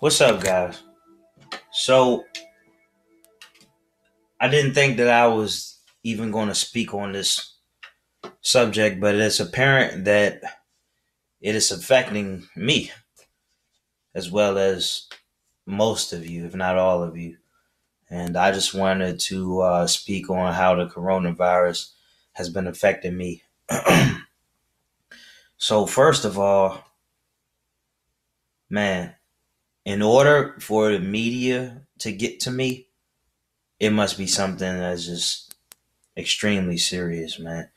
What's up, guys? So I didn't think that I was even going to speak on this subject, but it's apparent that it is affecting me as well as most of you, if not all of you. And I just wanted to speak on how the coronavirus has been affecting me. So first of all, man, in order for the media to get to me, it must be something that's just extremely serious, man.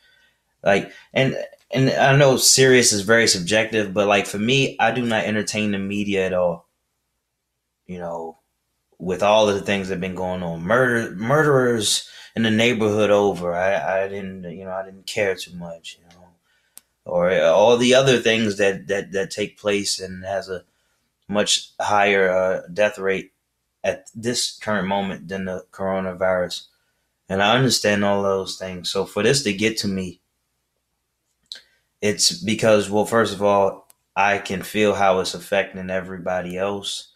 Like, and I know serious is very subjective, but like for me, I do not entertain the media at all. You know, with all of the things that have been going on, murderers in the neighborhood over, I didn't care too much, you know, or all the other things that take place and has a much higher death rate at this current moment than the coronavirus. And I understand all those things. So for this to get to me, it's because, well, first of all, I can feel how it's affecting everybody else.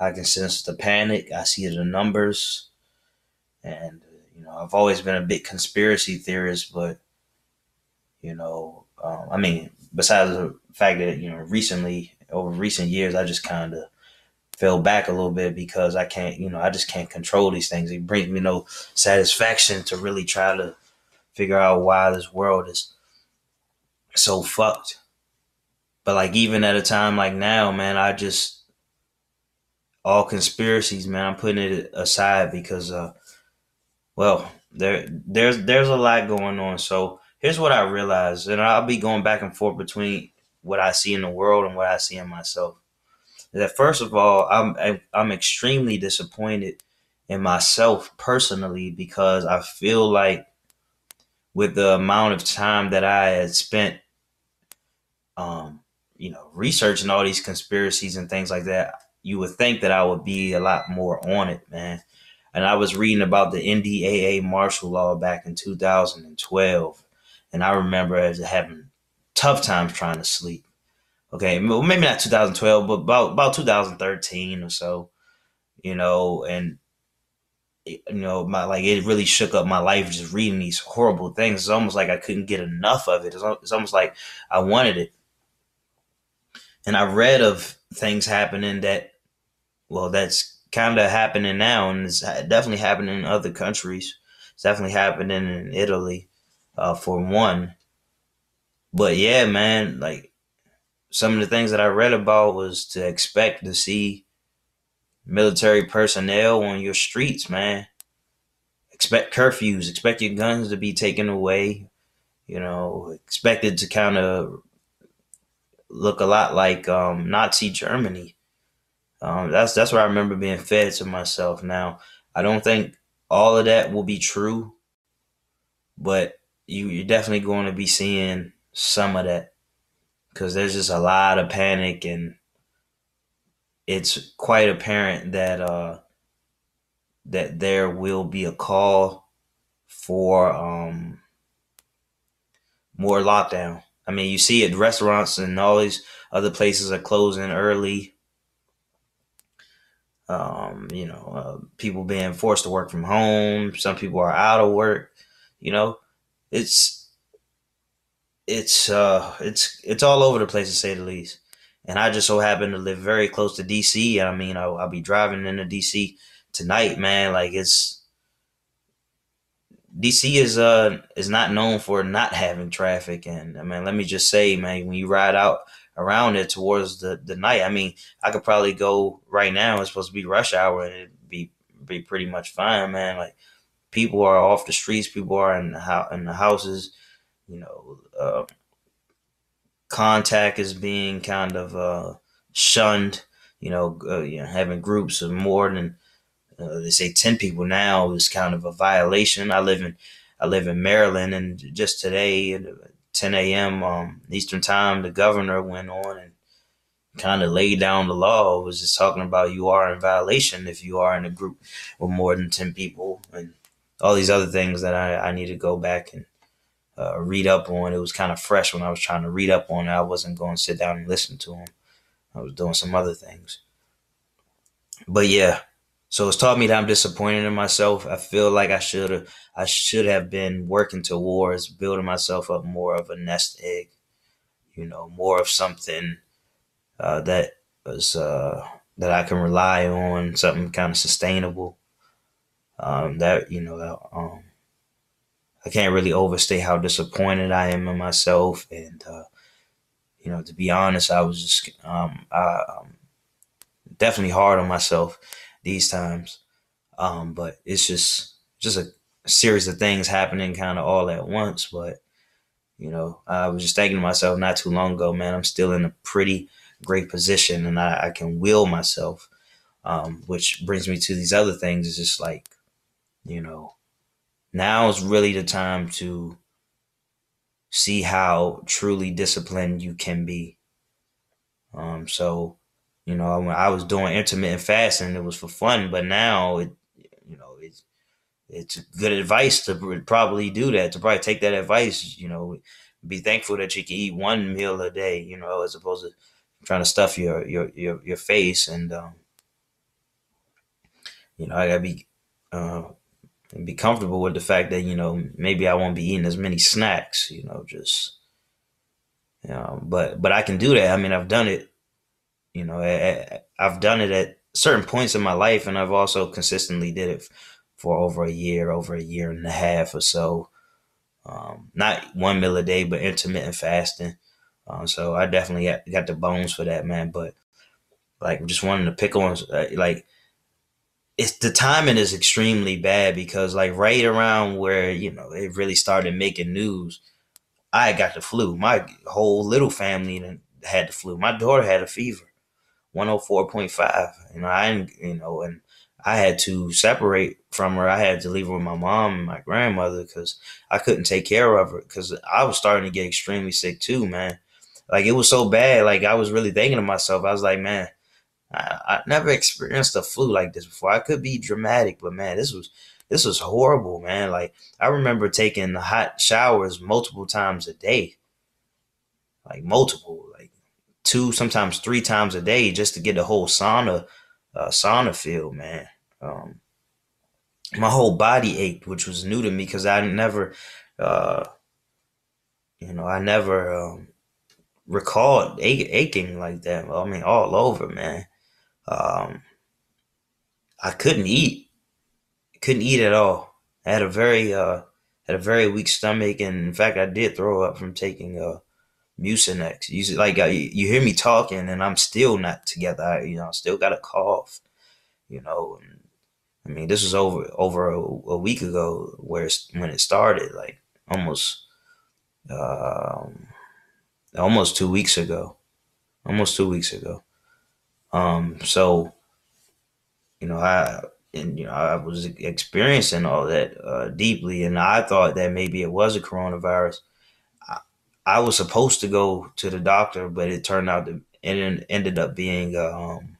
I can sense the panic. I see the numbers. And, you know, I've always been a big conspiracy theorist, but, you know, I mean, besides the fact that, you know, recently, over recent years, I just kind of fell back a little bit because I can't, you know, I just can't control these things. It brings me no satisfaction to really try to figure out why this world is so fucked. But like, even at a time like now, man, I just, all conspiracies, man, I'm putting it aside because well, there's a lot going on. So here's what I realized, and I'll be going back and forth between what I see in the world and what I see in myself, is that first of all, I'm extremely disappointed in myself personally, because I feel like with the amount of time that I had spent, you know, researching all these conspiracies and things like that, you would think that I would be a lot more on it, man. And I was reading about the NDAA martial law back in 2012. And I remember as having tough times trying to sleep. Okay, maybe not 2012, but about 2013 or so, you know, and, you know, it really shook up my life just reading these horrible things. It's almost like I couldn't get enough of it. It's almost like I wanted it. And I read of things happening that, well, that's kind of happening now, and it's definitely happening in other countries. It's definitely happening in Italy, for one. But yeah, man, like some of the things that I read about was to expect to see military personnel on your streets, man. Expect curfews, expect your guns to be taken away, you know, expected to kind of look a lot like Nazi Germany. That's what I remember being fed to myself. Now, I don't think all of that will be true, but you're definitely going to be seeing some of that, because there's just a lot of panic, and it's quite apparent that that there will be a call for more lockdown. I mean, you see it, restaurants and all these other places are closing early. You know, people being forced to work from home. Some people are out of work. You know, it's all over the place, to say the least. And I just so happen to live very close to D.C. I mean, I'll be driving into D.C. tonight, man. Like, it's, D.C. is not known for not having traffic. And, I mean, let me just say, man, when you ride out around it towards the night, I mean, I could probably go right now. It's supposed to be rush hour, and it'd be pretty much fine, man. Like, people are off the streets. People are in the houses. You know, contact is being kind of shunned. You know, having groups of more than, they say 10 people now is kind of a violation. I live in Maryland, and just today at 10 a.m. Eastern time, the governor went on and kind of laid down the law. It was just talking about you are in violation if you are in a group with more than 10 people, and all these other things that I need to go back and read up on. It was kind of fresh when I was trying to read up on it. I wasn't going to sit down and listen to them. I was doing some other things. But yeah, so it's taught me that I'm disappointed in myself. I feel like I should have been working towards building myself up more of a nest egg, you know, more of something that was that I can rely on, something kind of sustainable. I can't really overstate how disappointed I am in myself, and to be honest, I was just definitely hard on myself these times. But it's just a series of things happening kind of all at once. But I was just thinking to myself not too long ago, man, I'm still in a pretty great position, and I can will myself, which brings me to these other things. It's just like, now is really the time to see how truly disciplined you can be. So, when I was doing intermittent fasting, it was for fun, but now it's good advice to probably do that, to probably take that advice, be thankful that you can eat one meal a day, as opposed to trying to stuff your face. And, I gotta be comfortable with the fact that, maybe I won't be eating as many snacks, but I can do that. I mean, I've done it, I've done it at certain points in my life, and I've also consistently did it for over a year and a half or so. Not one meal a day, but intermittent fasting. So I definitely got the bones for that, man. But like, just wanting to pick on, like, it's the timing is extremely bad, because like right around where, it really started making news, I got the flu. My whole little family had the flu. My daughter had a fever, 104.5. And I had to separate from her. I had to leave her with my mom and my grandmother because I couldn't take care of her, because I was starting to get extremely sick too, man. Like, it was so bad. Like, I was really thinking to myself, I was like, man, I never experienced a flu like this before. I could be dramatic, but man, this was horrible, man. Like, I remember taking hot showers multiple times a day, like 2, sometimes 3 times a day, just to get the whole sauna feel, man. My whole body ached, which was new to me, because I never recalled aching like that. I mean, all over, man. I couldn't eat at all. I had a very weak stomach, and in fact, I did throw up from taking Mucinex. You hear me talking, and I'm still not together. I still got a cough. I mean, this was over a week ago, when it started, like almost 2 weeks ago. So, I was experiencing all that deeply, and I thought that maybe it was a coronavirus. I was supposed to go to the doctor, but it turned out that it ended up being kind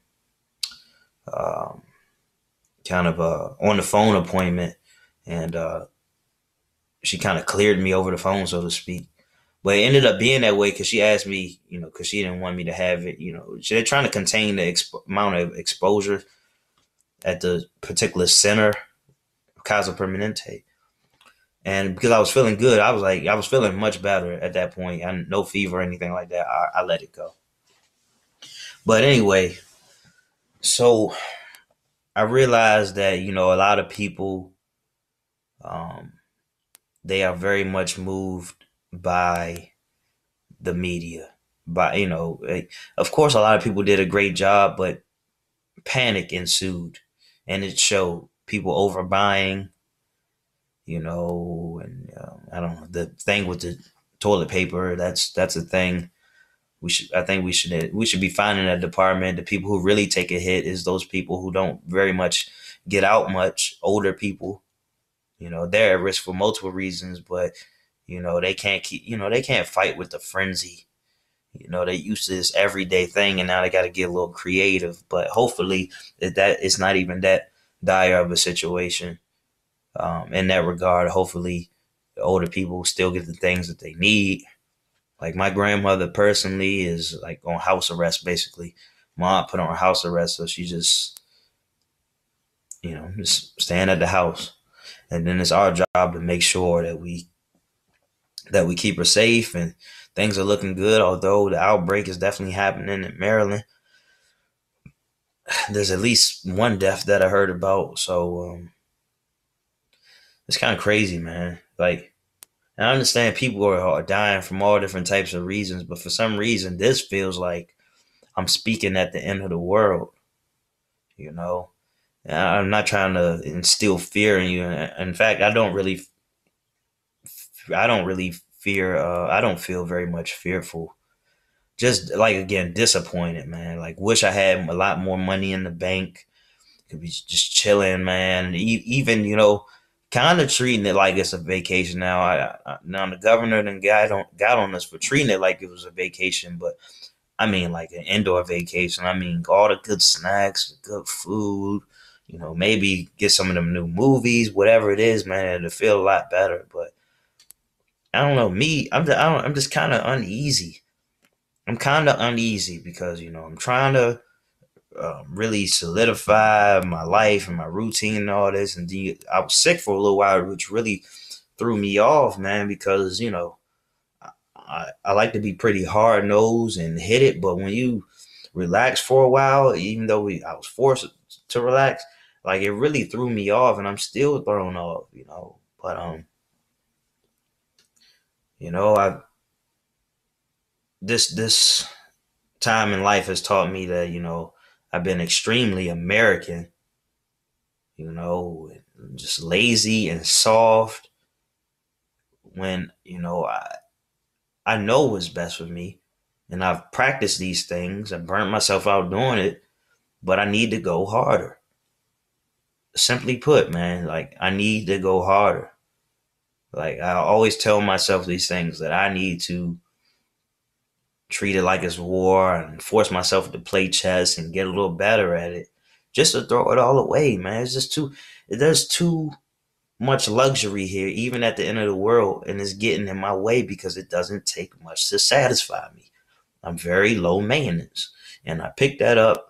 of a on the phone appointment, and she kind of cleared me over the phone, so to speak. But it ended up being that way because she asked me, because she didn't want me to have it. They're trying to contain the amount of exposure at the particular center, Casa Permanente. And because I was feeling good, I was feeling much better at that point. I had no fever or anything like that. I let it go. But anyway, so I realized that, a lot of people, they are very much moved by the media. Of course, a lot of people did a great job, but panic ensued, and it showed people overbuying. I don't know, the thing with the toilet paper, that's a thing. I think we should be finding a department. The people who really take a hit is those people who don't very much get out much, older people. They're at risk for multiple reasons, but they can't fight with the frenzy. They used to this everyday thing, and now they got to get a little creative. But hopefully that it's not even that dire of a situation. In that regard, hopefully the older people still get the things that they need. Like, my grandmother personally is like on house arrest, basically. My aunt put her on house arrest, so she just you know, just staying at the house. And then it's our job to make sure that we keep her safe, and things are looking good, although the outbreak is definitely happening in Maryland. There's at least one death that I heard about, so it's kind of crazy, man. Like, I understand people are dying from all different types of reasons, but for some reason, this feels like I'm speaking at the end of the world, you know? And I'm not trying to instill fear in you. In fact, I don't really fear. I don't feel very much fearful. Just like, again, disappointed, man. Like, wish I had a lot more money in the bank. Could be just chilling, man. Even, you know, kind of treating it like it's a vacation now. Now the governor then got on us for treating it like it was a vacation, but I mean like an indoor vacation. I mean all the good snacks, good food, you know, maybe get some of them new movies, whatever it is, man. It'll feel a lot better. But I don't know, me, I'm just kind of uneasy. I'm kind of uneasy because, you know, I'm trying to really solidify my life and my routine and all this. And then I was sick for a little while, which really threw me off, man, because, you know, I like to be pretty hard nosed and hit it. But when you relax for a while, even though I was forced to relax, like, it really threw me off, and I'm still thrown off, you know. But, you know, this time in life has taught me that, you know, I've been extremely American, you know, just lazy and soft when, you know, I know what's best for me, and I've practiced these things. I burnt myself out doing it, but I need to go harder. Simply put, man, like, I need to go harder. Like, I always tell myself these things, that I need to treat it like it's war and force myself to play chess and get a little better at it, just to throw it all away, man. It's just there's too much luxury here, even at the end of the world, and it's getting in my way because it doesn't take much to satisfy me. I'm very low maintenance, and I picked that up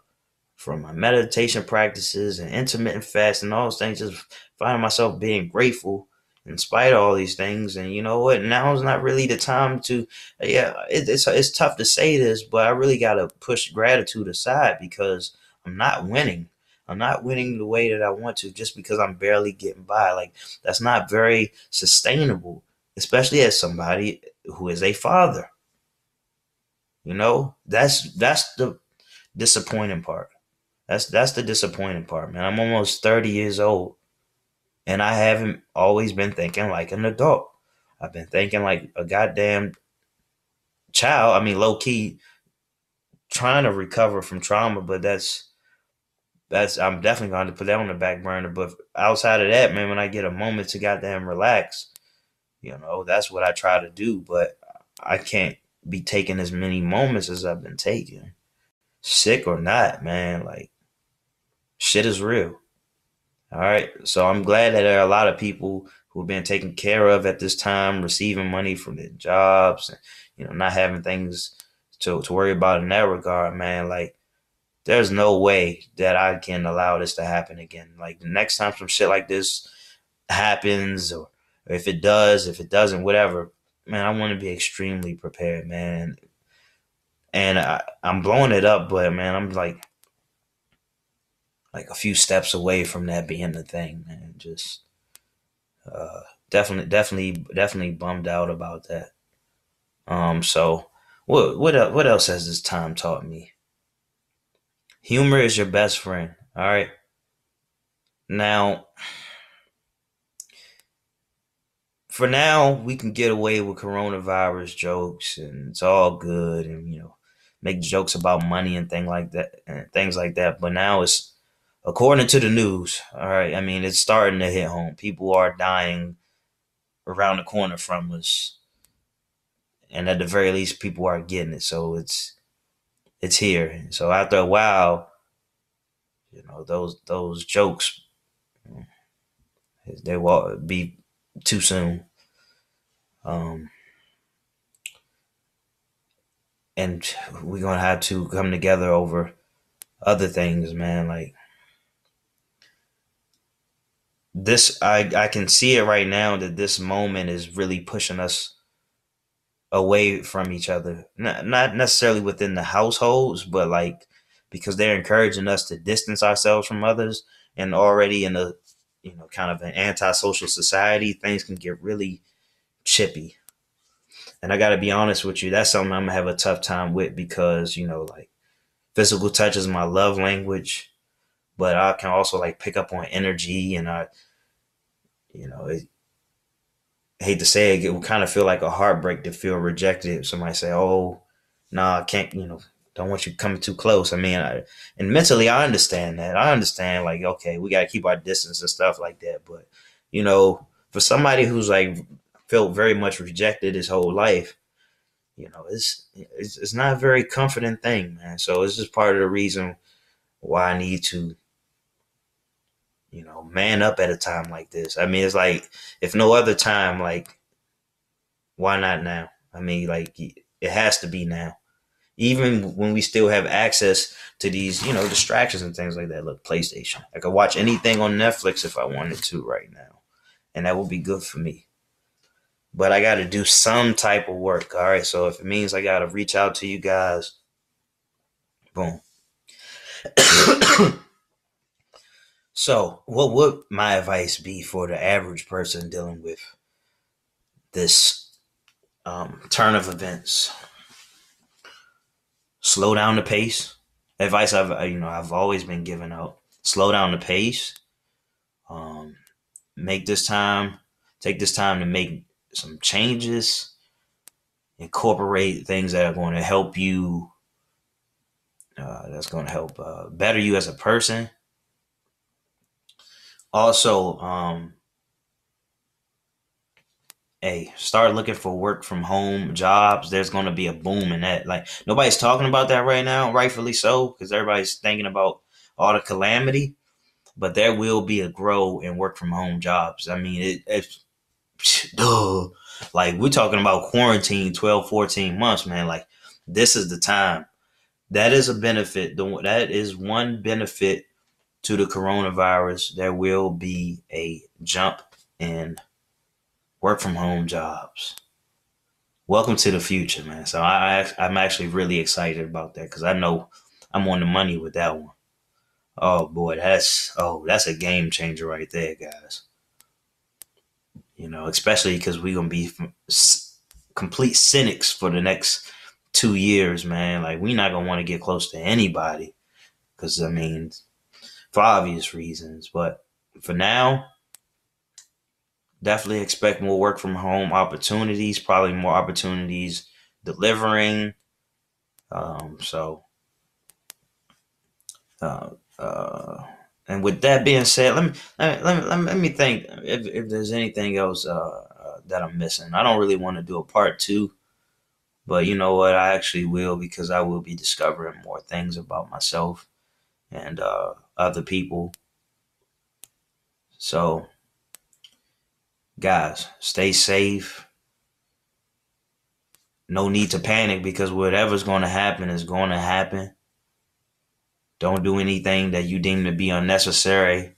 from my meditation practices and intermittent fasting and all those things, just finding myself being grateful in spite of all these things. And you know what? Now is not really the time to, yeah, it's tough to say this, but I really got to push gratitude aside because I'm not winning. I'm not winning the way that I want to just because I'm barely getting by. Like, that's not very sustainable, especially as somebody who is a father. You know, that's the disappointing part. That's the disappointing part, man. I'm almost 30 years old. And I haven't always been thinking like an adult. I've been thinking like a goddamn child. I mean, low-key trying to recover from trauma, but I'm definitely going to put that on the back burner. But outside of that, man, when I get a moment to goddamn relax, you know, that's what I try to do. But I can't be taking as many moments as I've been taking. Sick or not, man, like, shit is real. All right, so I'm glad that there are a lot of people who have been taken care of at this time, receiving money from their jobs, and, you know, not having things to worry about in that regard, man. Like, there's no way that I can allow this to happen again. Like, the next time some shit like this happens, or if it does, if it doesn't, whatever, man, I want to be extremely prepared, man. And I'm blowing it up, but, man, I'm like a few steps away from that being the thing, man. Just definitely bummed out about that. So what else has this time taught me? Humor is your best friend. All right. Now, for now, we can get away with coronavirus jokes, and it's all good, and, you know, make jokes about money and things like that. But now it's, according to the news, all right, I mean, it's starting to hit home. People are dying around the corner from us. And at the very least, people are getting it. So it's here. And so after a while, you know, those jokes, they will be too soon. And we're going to have to come together over other things, man, like, this, I can see it right now that this moment is really pushing us away from each other. Not necessarily within the households, but like, because they're encouraging us to distance ourselves from others, and already in a, you know, kind of an antisocial society, things can get really chippy. And I got to be honest with you, that's something I'm going to have a tough time with, because, you know, like, physical touch is my love language, but I can also like pick up on energy, and I hate to say it, it would kind of feel like a heartbreak to feel rejected. Somebody say, oh, nah, I can't, you know, don't want you coming too close. I mean, and mentally, I understand that. I understand, like, okay, we got to keep our distance and stuff like that. But, you know, for somebody who's like felt very much rejected his whole life, you know, it's not a very comforting thing, man. So it's just part of the reason why I need to, you know, man up at a time like this. I mean, it's like, if no other time, like, why not now? I mean, like, it has to be now. Even when we still have access to these, you know, distractions and things like that. Look, PlayStation. I could watch anything on Netflix if I wanted to right now, and that would be good for me. But I got to do some type of work, all right? So if it means I got to reach out to you guys, boom. So what would my advice be for the average person dealing with this turn of events? Slow down the pace. Advice I've always been giving out. Slow down the pace. Take this time to make some changes. Incorporate things that are going to help you. That's going to help better you as a person. Also, start looking for work from home jobs. There's going to be a boom in that. Like, nobody's talking about that right now, rightfully so, because everybody's thinking about all the calamity. But there will be a grow in work from home jobs. I mean, like, we're talking about quarantine 12, 14 months, man. Like, this is the time. That is a benefit. That is one benefit to the coronavirus. There will be a jump in work from home jobs. Welcome to the future, man. So I'm actually really excited about that, because I know I'm on the money with that one. Oh boy, that's a game changer right there, guys. You know, especially because we're gonna be complete cynics for the next 2 years, man. Like, we're not gonna want to get close to anybody, because I mean, for obvious reasons. But for now, definitely expect more work from home opportunities, probably more opportunities delivering. And with that being said, let me think if there's anything else that I'm missing. I don't really want to do a part two. But you know what? I actually will, because I will be discovering more things about myself and other people. So, guys, stay safe. No need to panic, because whatever's going to happen is going to happen. Don't do anything that you deem to be unnecessary.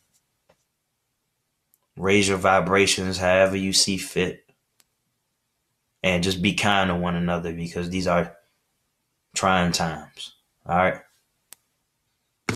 Raise your vibrations however you see fit. And just be kind to one another, because these are trying times. All right.